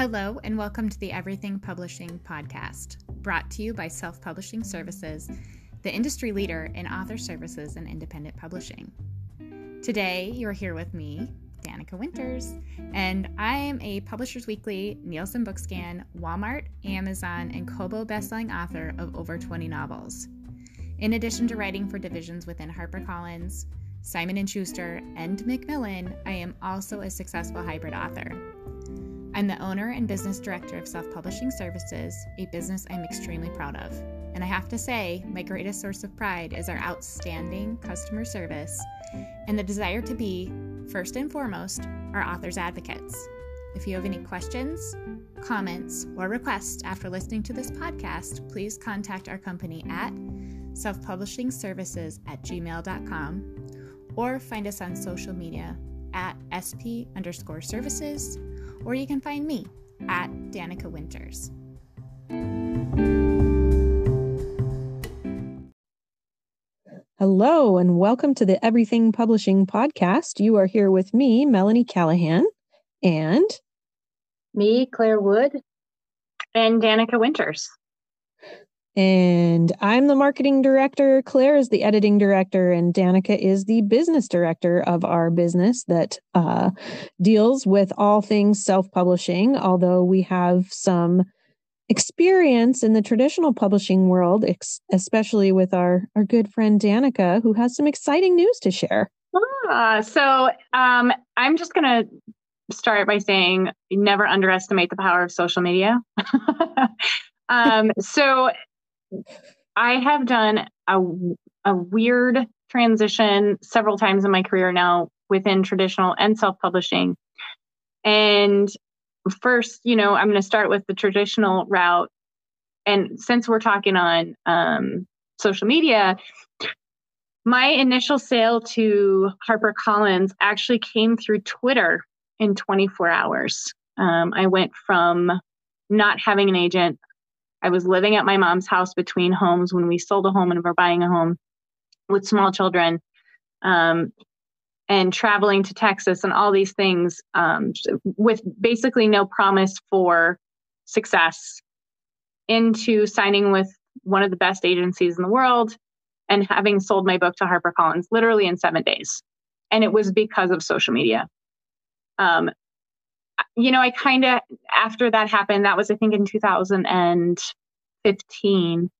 Hello, and welcome to the Everything Publishing Podcast, brought to you by Self Publishing Services, the industry leader in author services and independent publishing. Today, you're here with me, Danica Winters, and I am a Publishers Weekly, Nielsen BookScan, Walmart, Amazon, and Kobo bestselling author of over 20 novels. In addition to writing for divisions within HarperCollins, Simon and Schuster, and Macmillan, I am also a successful hybrid author. I'm the owner and business director of Self Publishing Services, a business I'm extremely proud of. And I have to say, my greatest source of pride is our outstanding customer service and the desire to be, first and foremost, our authors' advocates. If you have any questions, comments, or requests after listening to this podcast, please contact our company at selfpublishingservices@gmail.com or find us on social media at sp_services, or you can find me at Danica Winters. Hello, and welcome to the Everything Publishing Podcast. You are here with me, Melanie Callahan, and me, Claire Wood, and Danica Winters. And I'm the marketing director, Claire is the editing director, and Danica is the business director of our business that deals with all things self-publishing, although we have some experience in the traditional publishing world, especially with our good friend Danica, who has some exciting news to share. So I'm just going to start by saying never underestimate the power of social media. So I have done a weird transition several times in my career now within traditional and self-publishing. And first, I'm going to start with the traditional route. And since we're talking on social media, my initial sale to HarperCollins actually came through Twitter in 24 hours. I went from not having an agent. I was living at my mom's house between homes when we sold a home and were buying a home with small children, and traveling to Texas and all these things, with basically no promise for success, into signing with one of the best agencies in the world and having sold my book to HarperCollins literally in 7 days. And it was because of social media. I kind of, after that happened, that was, I think, in 2015,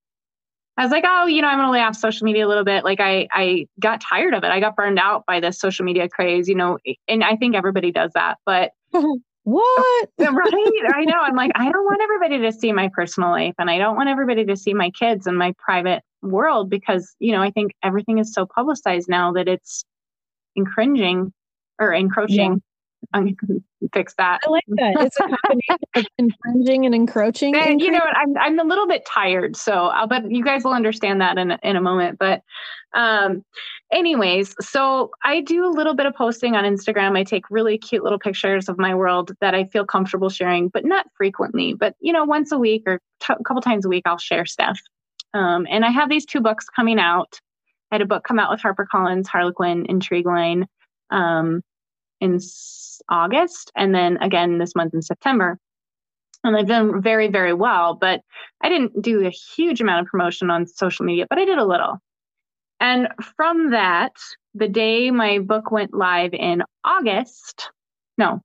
I was like, I'm going to lay off social media a little bit. Like I got tired of it. I got burned out by this social media craze, and I think everybody does that, but what? Right? I know. I'm like, I don't want everybody to see my personal life, and I don't want everybody to see my kids and my private world, because, I think everything is so publicized now that it's encroaching. Yeah. I'm going to fix that. I like that. It's a combination of infringing and encroaching. And you know what? I'm a little bit tired, but you guys will understand that in a moment. But anyways, so I do a little bit of posting on Instagram. I take really cute little pictures of my world that I feel comfortable sharing, but not frequently. But, once a week or a couple times a week, I'll share stuff. And I have these two books coming out. I had a book come out with HarperCollins, Harlequin Intrigue Line, in August, and then again this month in September. And I've done very, very well, but I didn't do a huge amount of promotion on social media, but I did a little. And from that, the day my book went live in August. I'm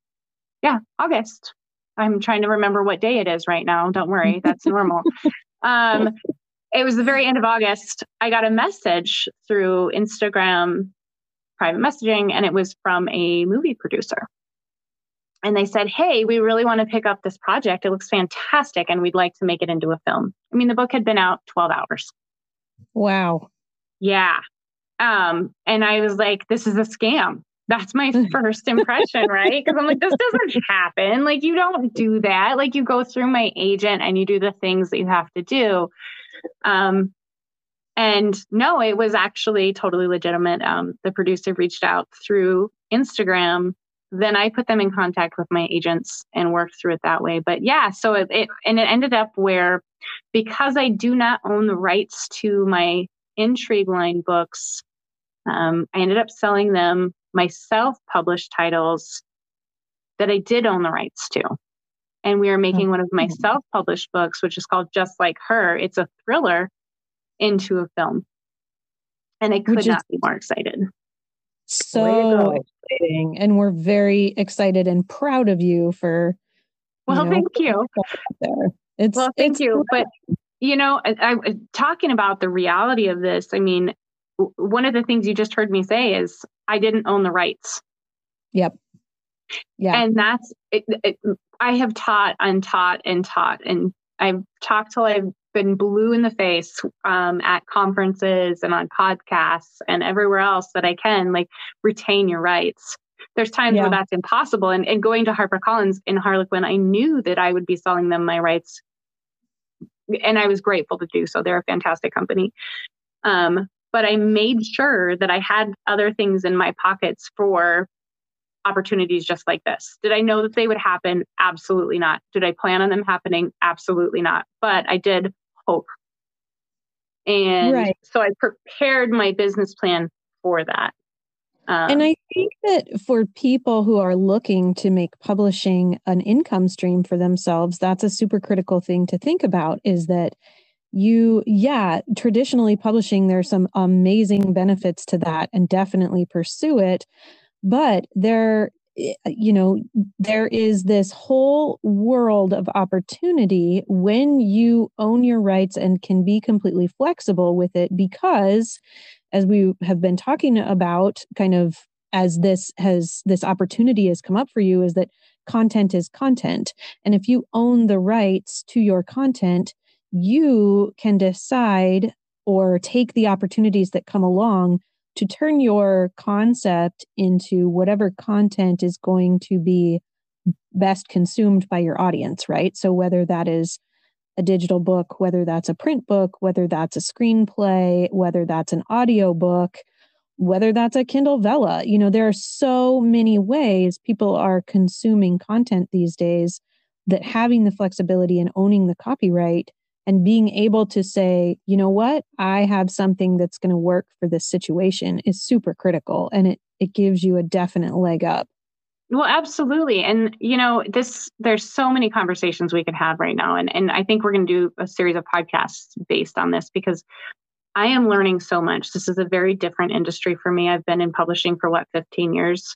trying to remember what day it is right now. Don't worry, that's normal. It was the very end of August. I got a message through Instagram private messaging, and it was from a movie producer. And they said, "Hey, we really want to pick up this project. It looks fantastic, and we'd like to make it into a film." I mean, the book had been out 12 hours. Wow. Yeah. And I was like, this is a scam. That's my first impression, right? Because I'm like, this doesn't happen. Like, you don't do that. Like, you go through my agent and you do the things that you have to do. And no, it was actually totally legitimate. The producer reached out through Instagram. Then I put them in contact with my agents and worked through it that way. But yeah, so it ended up where, because I do not own the rights to my Intrigue Line books, I ended up selling them my self-published titles that I did own the rights to. And we are making one of my self-published books, which is called Just Like Her. It's a thriller into a film. And I could not be more excited. So exciting. And we're very excited and proud of you for... Well, thank you. Well, thank you. But, you know, I talking about the reality of this, I mean, one of the things you just heard me say is I didn't own the rights. Yep. Yeah. And that's, I have taught and taught and taught, and I've talked till I've been blue in the face at conferences and on podcasts and everywhere else that I can, like, retain your rights. There's times where that's impossible. And going to HarperCollins in Harlequin, I knew that I would be selling them my rights. And I was grateful to do so. They're a fantastic company. But I made sure that I had other things in my pockets for opportunities just like this. Did I know that they would happen? Absolutely not. Did I plan on them happening? Absolutely not. But I did hope. And so I prepared my business plan for that. And I think that for people who are looking to make publishing an income stream for themselves, that's a super critical thing to think about, is that you, traditionally publishing, there's some amazing benefits to that, and definitely pursue it. But there, you know, there is this whole world of opportunity when you own your rights and can be completely flexible with it, because as we have been talking about, kind of as this opportunity has come up for you, is that content is content. And if you own the rights to your content, you can decide or take the opportunities that come along to turn your concept into whatever content is going to be best consumed by your audience, right? So whether that is a digital book, whether that's a print book, whether that's a screenplay, whether that's an audio book, whether that's a Kindle Vella, you know, there are so many ways people are consuming content these days that having the flexibility and owning the copyright and being able to say, you know what, I have something that's going to work for this situation is super critical. And it gives you a definite leg up. Well, absolutely. And, you know, there's so many conversations we could have right now. And I think we're going to do a series of podcasts based on this, because I am learning so much. This is a very different industry for me. I've been in publishing for 15 years?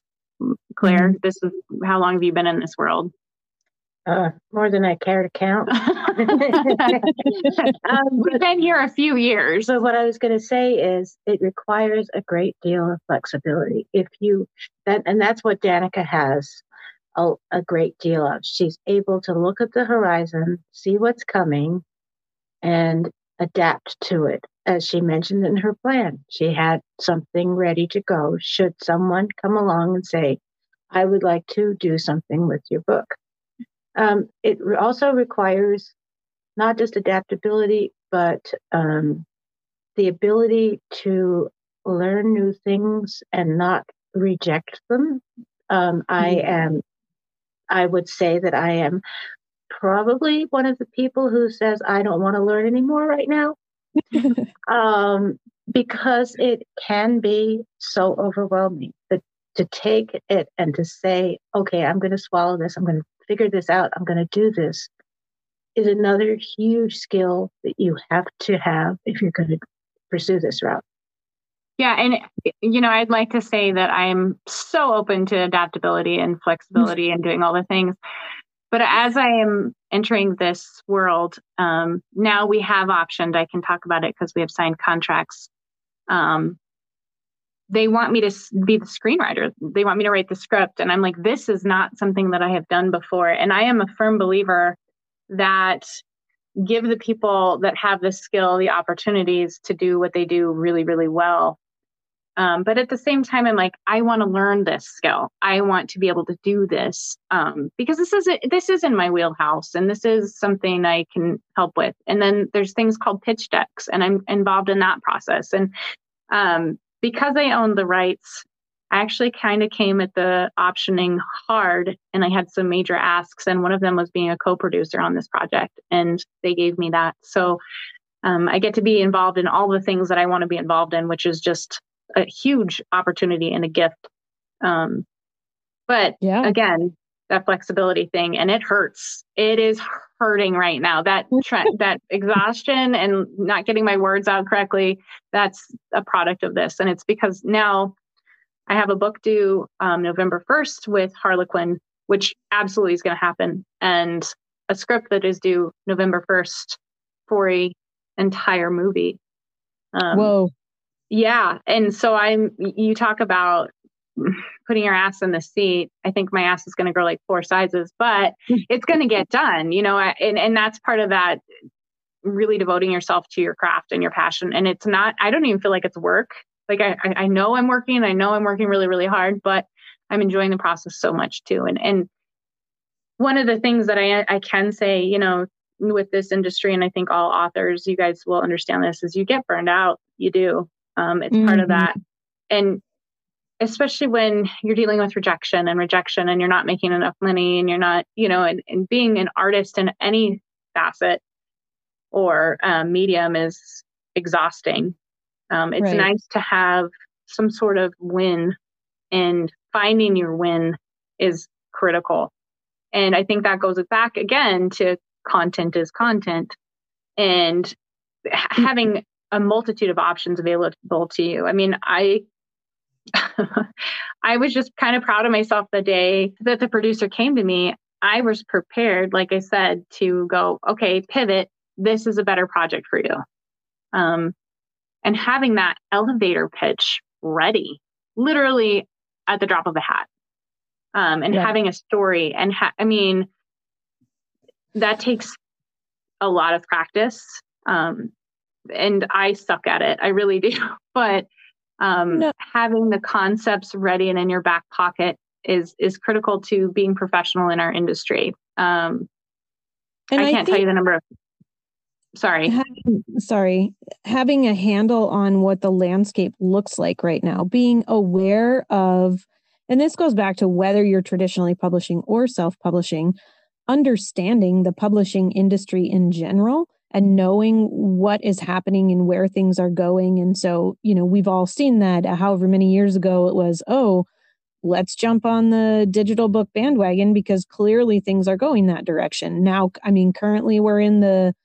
Claire, this is, how long have you been in this world? More than I care to count. We've been here a few years. So what I was going to say is it requires a great deal of flexibility. And that's what Danica has a great deal of. She's able to look at the horizon, see what's coming, and adapt to it. As she mentioned in her plan, she had something ready to go should someone come along and say, I would like to do something with your book. It also requires not just adaptability, but the ability to learn new things and not reject them. I would say that I am probably one of the people who says, I don't want to learn anymore right now, because it can be so overwhelming to take it and to say, okay, I'm going to swallow this. I'm going to figure this out. I'm going to do this, is another huge skill that you have to have if you're going to pursue this route. Yeah. And, you know, I'd like to say that I'm so open to adaptability and flexibility and doing all the things. But as I am entering this world, now we have optioned. I can talk about it because we have signed contracts. They want me to be the screenwriter. They want me to write the script. And I'm like, this is not something that I have done before. And I am a firm believer that give the people that have this skill the opportunities to do what they do really, really well. But at the same time, I'm like, I want to learn this skill. I want to be able to do this because this is in my wheelhouse, and this is something I can help with. And then there's things called pitch decks, and I'm involved in that process. And, because I owned the rights, I actually kind of came at the optioning hard, and I had some major asks, and one of them was being a co-producer on this project, and they gave me that. So I get to be involved in all the things that I want to be involved in, which is just a huge opportunity and a gift. But again, that flexibility thing, and it hurts. It is hurting right now. That trend, that exhaustion and not getting my words out correctly, that's a product of this. And it's because now I have a book due November 1st with Harlequin, which absolutely is going to happen, and a script that is due November 1st for an entire movie. Whoa. Yeah. And so you talk about putting your ass in the seat. I think my ass is going to grow like 4 sizes, but it's going to get done, you know, and that's part of that, really devoting yourself to your craft and your passion. And it's not, I don't even feel like it's work. Like I know I'm working, really, really hard, but I'm enjoying the process so much too. And one of the things that I can say, you know, with this industry, and I think all authors, you guys will understand this, is you get burned out. You do. It's mm-hmm. part of that. And especially when you're dealing with rejection and you're not making enough money and you're not, you know, and being an artist in any facet or medium is exhausting. It's right. nice to have some sort of win, and finding your win is critical. And I think that goes back again to content is content, and having a multitude of options available to you. I mean, I was just kind of proud of myself the day that the producer came to me. I was prepared, like I said, to go, okay, pivot. This is a better project for you. And having that elevator pitch ready, literally at the drop of a hat, and yeah. having a story. And I mean, that takes a lot of practice. And I suck at it. I really do. But having the concepts ready and in your back pocket is critical to being professional in our industry. And I can't tell you the number of... Having a handle on what the landscape looks like right now, being aware of, and this goes back to whether you're traditionally publishing or self-publishing, understanding the publishing industry in general and knowing what is happening and where things are going. And so, you know, we've all seen that however many years ago it was, oh, let's jump on the digital book bandwagon because clearly things are going that direction. Now, I mean, currently we're in the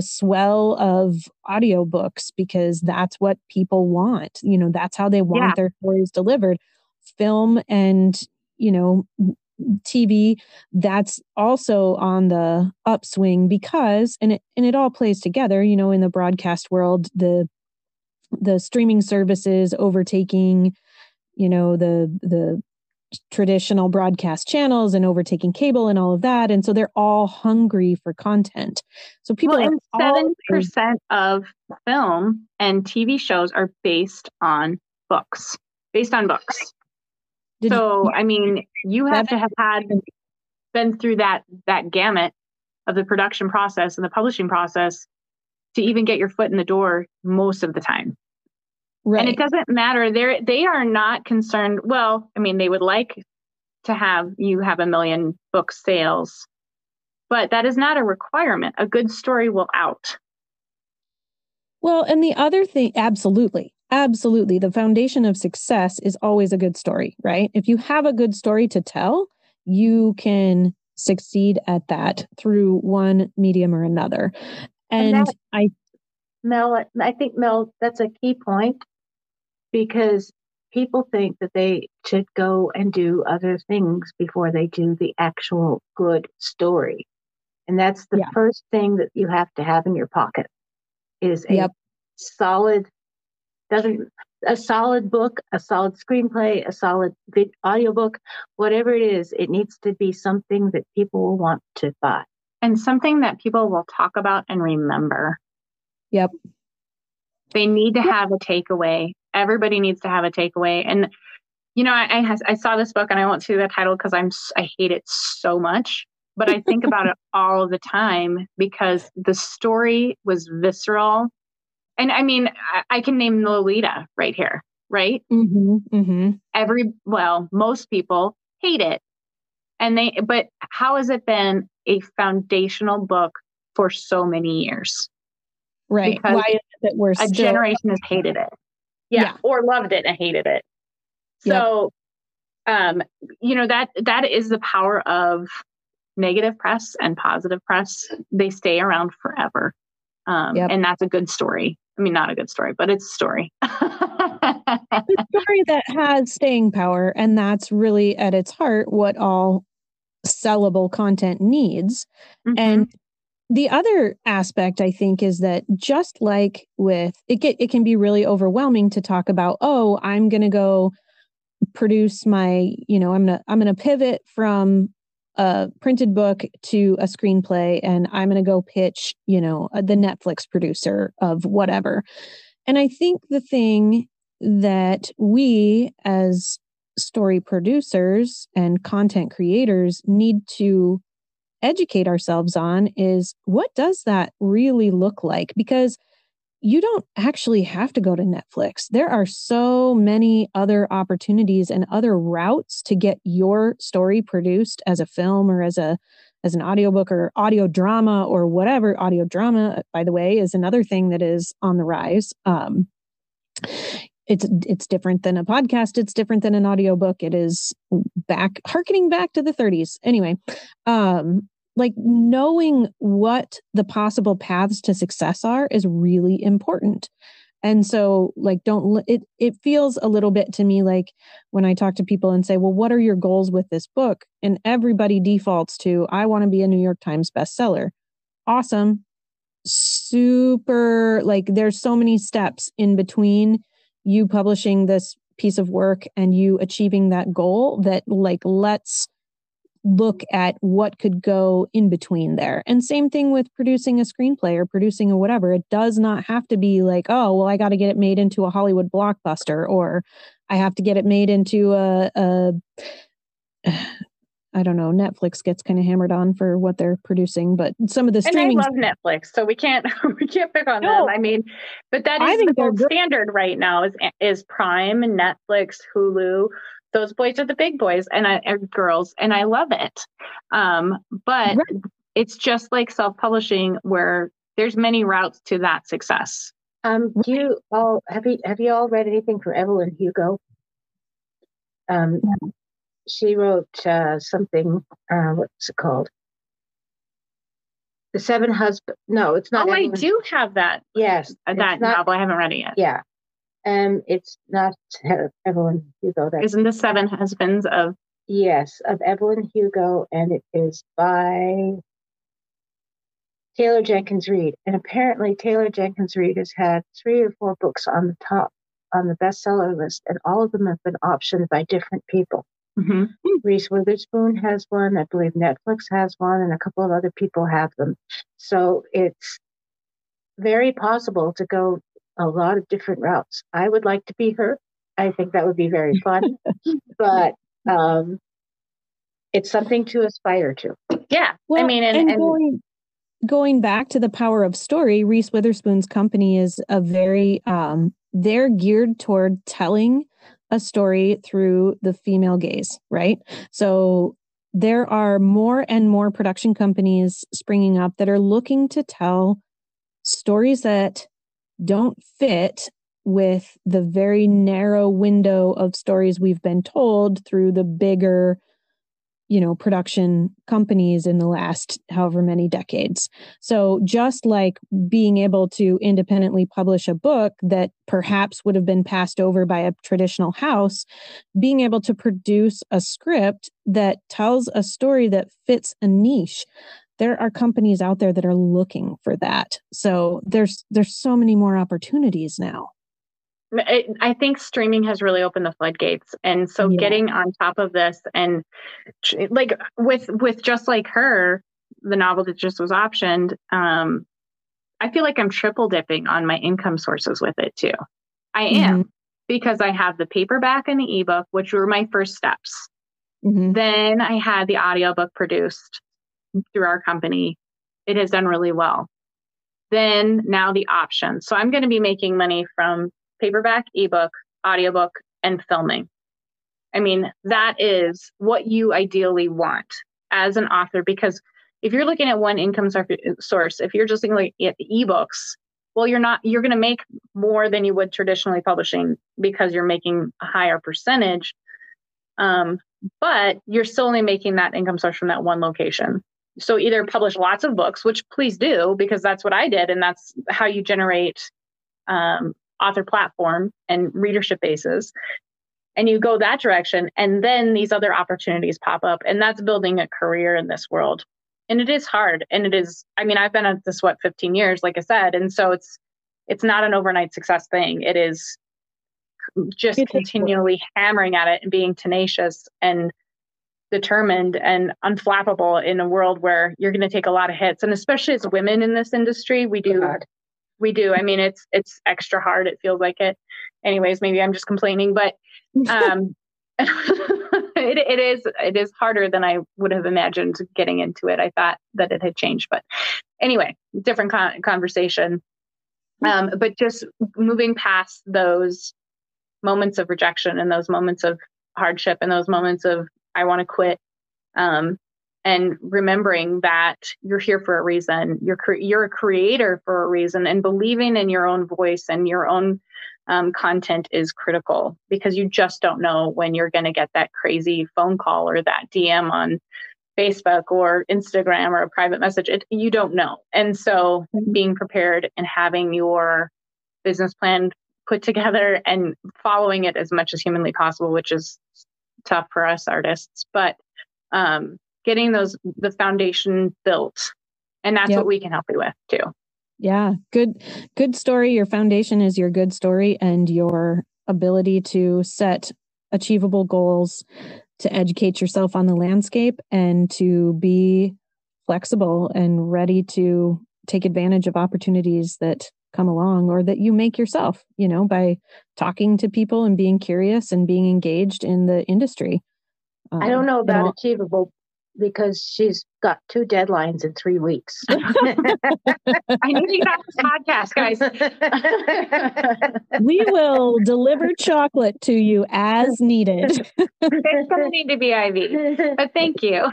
swell of audiobooks because that's what people want. You know, that's how they want yeah. their stories delivered. Film and, you know, TV, that's also on the upswing because, and it all plays together, you know, in the broadcast world, the streaming services overtaking, you know, the traditional broadcast channels and overtaking cable and all of that. And so they're all hungry for content. So people and 7% of film and TV shows are based on books. So, I mean, you have to have been through that gamut of the production process and the publishing process to even get your foot in the door most of the time. Right. And it doesn't matter. They are not concerned. Well, I mean, they would like to have you have 1 million book sales, but that is not a requirement. A good story will out. Well, and the other thing, absolutely. The foundation of success is always a good story, right? If you have a good story to tell, you can succeed at that through one medium or another. I think, Mel, that's a key point, because people think that they should go and do other things before they do the actual good story. And that's the yeah. first thing that you have to have in your pocket is a yep. solid book, a solid screenplay, a solid big audiobook, whatever it is, it needs to be something that people will want to buy. And something that people will talk about and remember. Yep. They need to have a takeaway. Everybody needs to have a takeaway. And, you know, I saw this book and I won't say the title because I hate it so much, but I think about it all the time because the story was visceral. And I mean, I can name Lolita right here, right? Mm-hmm, mm-hmm. Most people hate it. But how has it been a foundational book for so many years? Right. Because why is it that a generation has hated it? Yeah. Or loved it and hated it. So that is the power of negative press and positive press. They stay around forever. And that's a good story. I mean, not a good story, but it's a story. It's a story that has staying power. And that's really at its heart what all sellable content needs. Mm-hmm. And the other aspect, I think, is that just like with it can be really overwhelming to talk about, oh, I'm going to go produce my, I'm going to pivot from a printed book to a screenplay, and I'm going to go pitch, the Netflix producer of whatever. And I think the thing that we as story producers and content creators need to educate ourselves on is, what does that really look like? Because you don't actually have to go to Netflix. There are so many other opportunities and other routes to get your story produced as a film or as an audiobook or audio drama or whatever. Audio drama, by the way, is another thing that is on the rise. It's different than a podcast. It's different than an audiobook. It is harkening back to the 1930s. Anyway, knowing what the possible paths to success are is really important. And so it feels a little bit to me like when I talk to people and say, well, what are your goals with this book? And everybody defaults to, I want to be a New York Times bestseller. Awesome. Super. There's so many steps in between you publishing this piece of work and you achieving that goal that let's look at what could go in between there. And same thing with producing a screenplay or producing a whatever. It does not have to be I got to get it made into a Hollywood blockbuster, or I have to get it made into I don't know, Netflix gets kind of hammered on for what they're producing, but some of the streaming... And I love Netflix, so we can't pick on them. I mean, but that is the gold standard right now is Prime, Netflix, Hulu. Those boys are the big boys and girls, and I love it. But it's just like self-publishing, where there's many routes to that success. Do you all, have you all read anything from Evelyn Hugo? She wrote something. What's it called? The Seven Husbands. No, it's not. Oh, Evelyn. I do have that. Yes, that novel. I haven't read it yet. Yeah, it's not Evelyn Hugo. Isn't The Seven Husbands of? Yes, of Evelyn Hugo, and it is by Taylor Jenkins Reid. And apparently, Taylor Jenkins Reid has had 3 or 4 books on the top on the bestseller list, and all of them have been optioned by different people. Mm-hmm. Reese Witherspoon has one, I believe Netflix has one, and a couple of other people have them. So it's very possible to go a lot of different routes. I would like to be her. I think that would be very fun, but it's something to aspire to. Yeah. Well, I mean, going back to the power of story, Reese Witherspoon's company is a very, they're geared toward telling a story through the female gaze, right? So there are more and more production companies springing up that are looking to tell stories that don't fit with the very narrow window of stories we've been told through the bigger, production companies in the last however many decades. So just like being able to independently publish a book that perhaps would have been passed over by a traditional house, being able to produce a script that tells a story that fits a niche, there are companies out there that are looking for that. So there's so many more opportunities now. I think streaming has really opened the floodgates. And so getting on top of this, and with Just Like Her, the novel that just was optioned, I feel like I'm triple dipping on my income sources with it too. I am, because I have the paperback and the ebook, which were my first steps. Mm-hmm. Then I had the audiobook produced through our company. It has done really well. Then now the option. So I'm going to be making money from paperback, ebook, audiobook, and filming. I mean, that is what you ideally want as an author, because if you're looking at one income source, if you're just looking at the ebooks, well, you're going to make more than you would traditionally publishing, because you're making a higher percentage. But you're still only making that income source from that one location. So either publish lots of books, which please do, because that's what I did. And that's how you generate author platform and readership bases. And you go that direction. And then these other opportunities pop up. And that's building a career in this world. And it is hard. And it is, I mean, I've been at this, 15 years, like I said. And so it's not an overnight success thing. It is just continually hammering at it and being tenacious and determined and unflappable in a world where you're going to take a lot of hits. And especially as women in this industry, we do. I mean, it's extra hard. It feels like it. Anyways, maybe I'm just complaining, but it is harder than I would have imagined getting into it. I thought that it had changed, but anyway, different conversation. But just moving past those moments of rejection and those moments of hardship and those moments of, I want to quit. And remembering that you're here for a reason, you're a creator for a reason, and believing in your own voice and your own content is critical, because you just don't know when you're going to get that crazy phone call or that DM on Facebook or Instagram or a private message. You don't know. And so being prepared and having your business plan put together and following it as much as humanly possible, which is tough for us artists, but getting the foundation built. And that's what we can help you with too. Yeah. Good story. Your foundation is your good story and your ability to set achievable goals, to educate yourself on the landscape, and to be flexible and ready to take advantage of opportunities that come along or that you make yourself, by talking to people and being curious and being engaged in the industry. I don't know about achievable, because she's got 2 deadlines in 3 weeks. I need to get off this podcast, guys. We will deliver chocolate to you as needed. There's going to need to be IV, but thank you.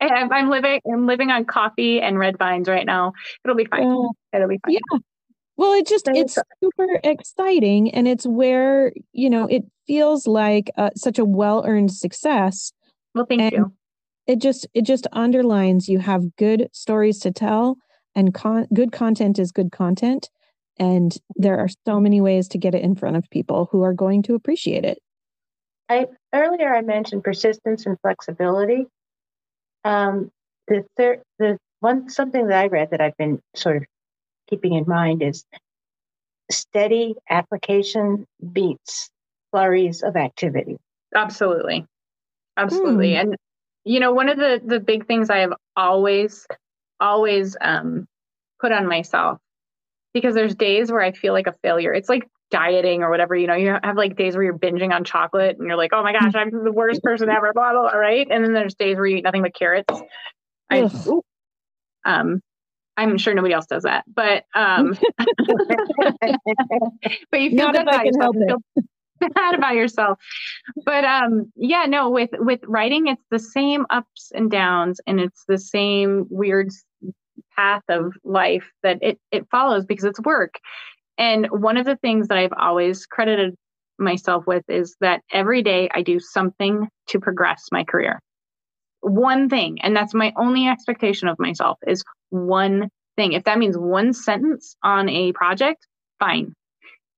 I'm living on coffee and red vines right now. It'll be fine. Yeah. Well, it's super exciting, and it's where, it feels like such a well-earned success. Well, thank you. It just underlines you have good stories to tell, and good content is good content. And there are so many ways to get it in front of people who are going to appreciate it. Earlier I mentioned persistence and flexibility. Something that I read that I've been sort of keeping in mind is steady application beats flurries of activity. Absolutely. And, one of the big things I have always put on myself, because there's days where I feel like a failure. It's like dieting or whatever, you have like days where you're binging on chocolate and you're like, oh my gosh, I'm the worst person ever, blah, blah, blah, right? And then there's days where you eat nothing but carrots. I'm sure nobody else does that, but, but you feel bad about yourself. But with writing, it's the same ups and downs, and it's the same weird path of life that it follows, because it's work. And one of the things that I've always credited myself with is that every day I do something to progress my career. One thing. And that's my only expectation of myself, is one thing. If that means one sentence on a project, fine.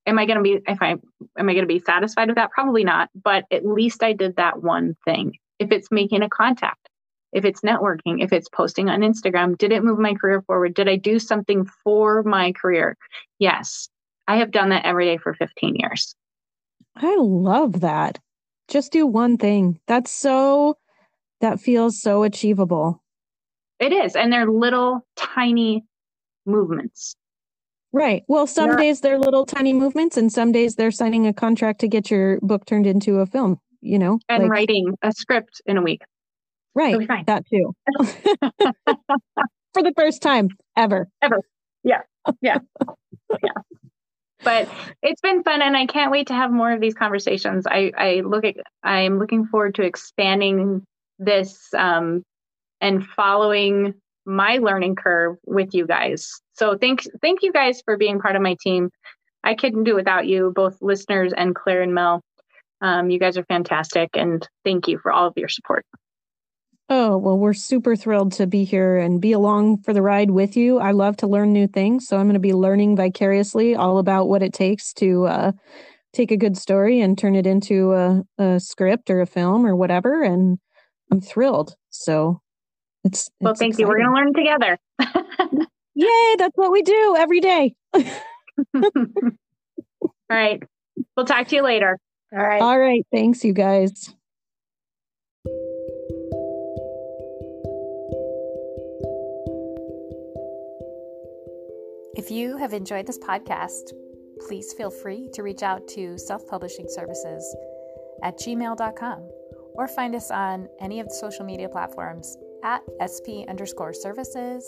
Am I going to be satisfied with that? Probably not. But at least I did that one thing. If it's making a contact, if it's networking, if it's posting on Instagram, did it move my career forward? Did I do something for my career? Yes. I have done that every day for 15 years. I love that. Just do one thing. That feels so achievable. It is. And they're little tiny movements. Right. Well, some days they're little tiny movements, and some days they're signing a contract to get your book turned into a film, and writing a script in a week. Right. That too. For the first time ever. Yeah. But it's been fun, and I can't wait to have more of these conversations. I'm looking forward to expanding this and following my learning curve with you guys. So thank you guys for being part of my team. I couldn't do without you, both listeners and Claire and Mel. You guys are fantastic, and thank you for all of your support. Oh, well, we're super thrilled to be here and be along for the ride with you. I love to learn new things, so I'm going to be learning vicariously all about what it takes to take a good story and turn it into a script or a film or whatever, and I'm thrilled. So it's well, thank exciting. You. We're going to learn together. Yay, that's what we do every day. All right. We'll talk to you later. All right. All right. Thanks, you guys. If you have enjoyed this podcast, please feel free to reach out to selfpublishingservices@gmail.com or find us on any of the social media platforms @sp_services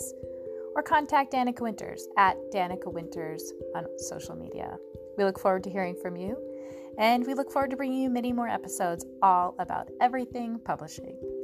or contact Danica Winters @Danica Winters on social media. We look forward to hearing from you, and we look forward to bringing you many more episodes all about everything publishing.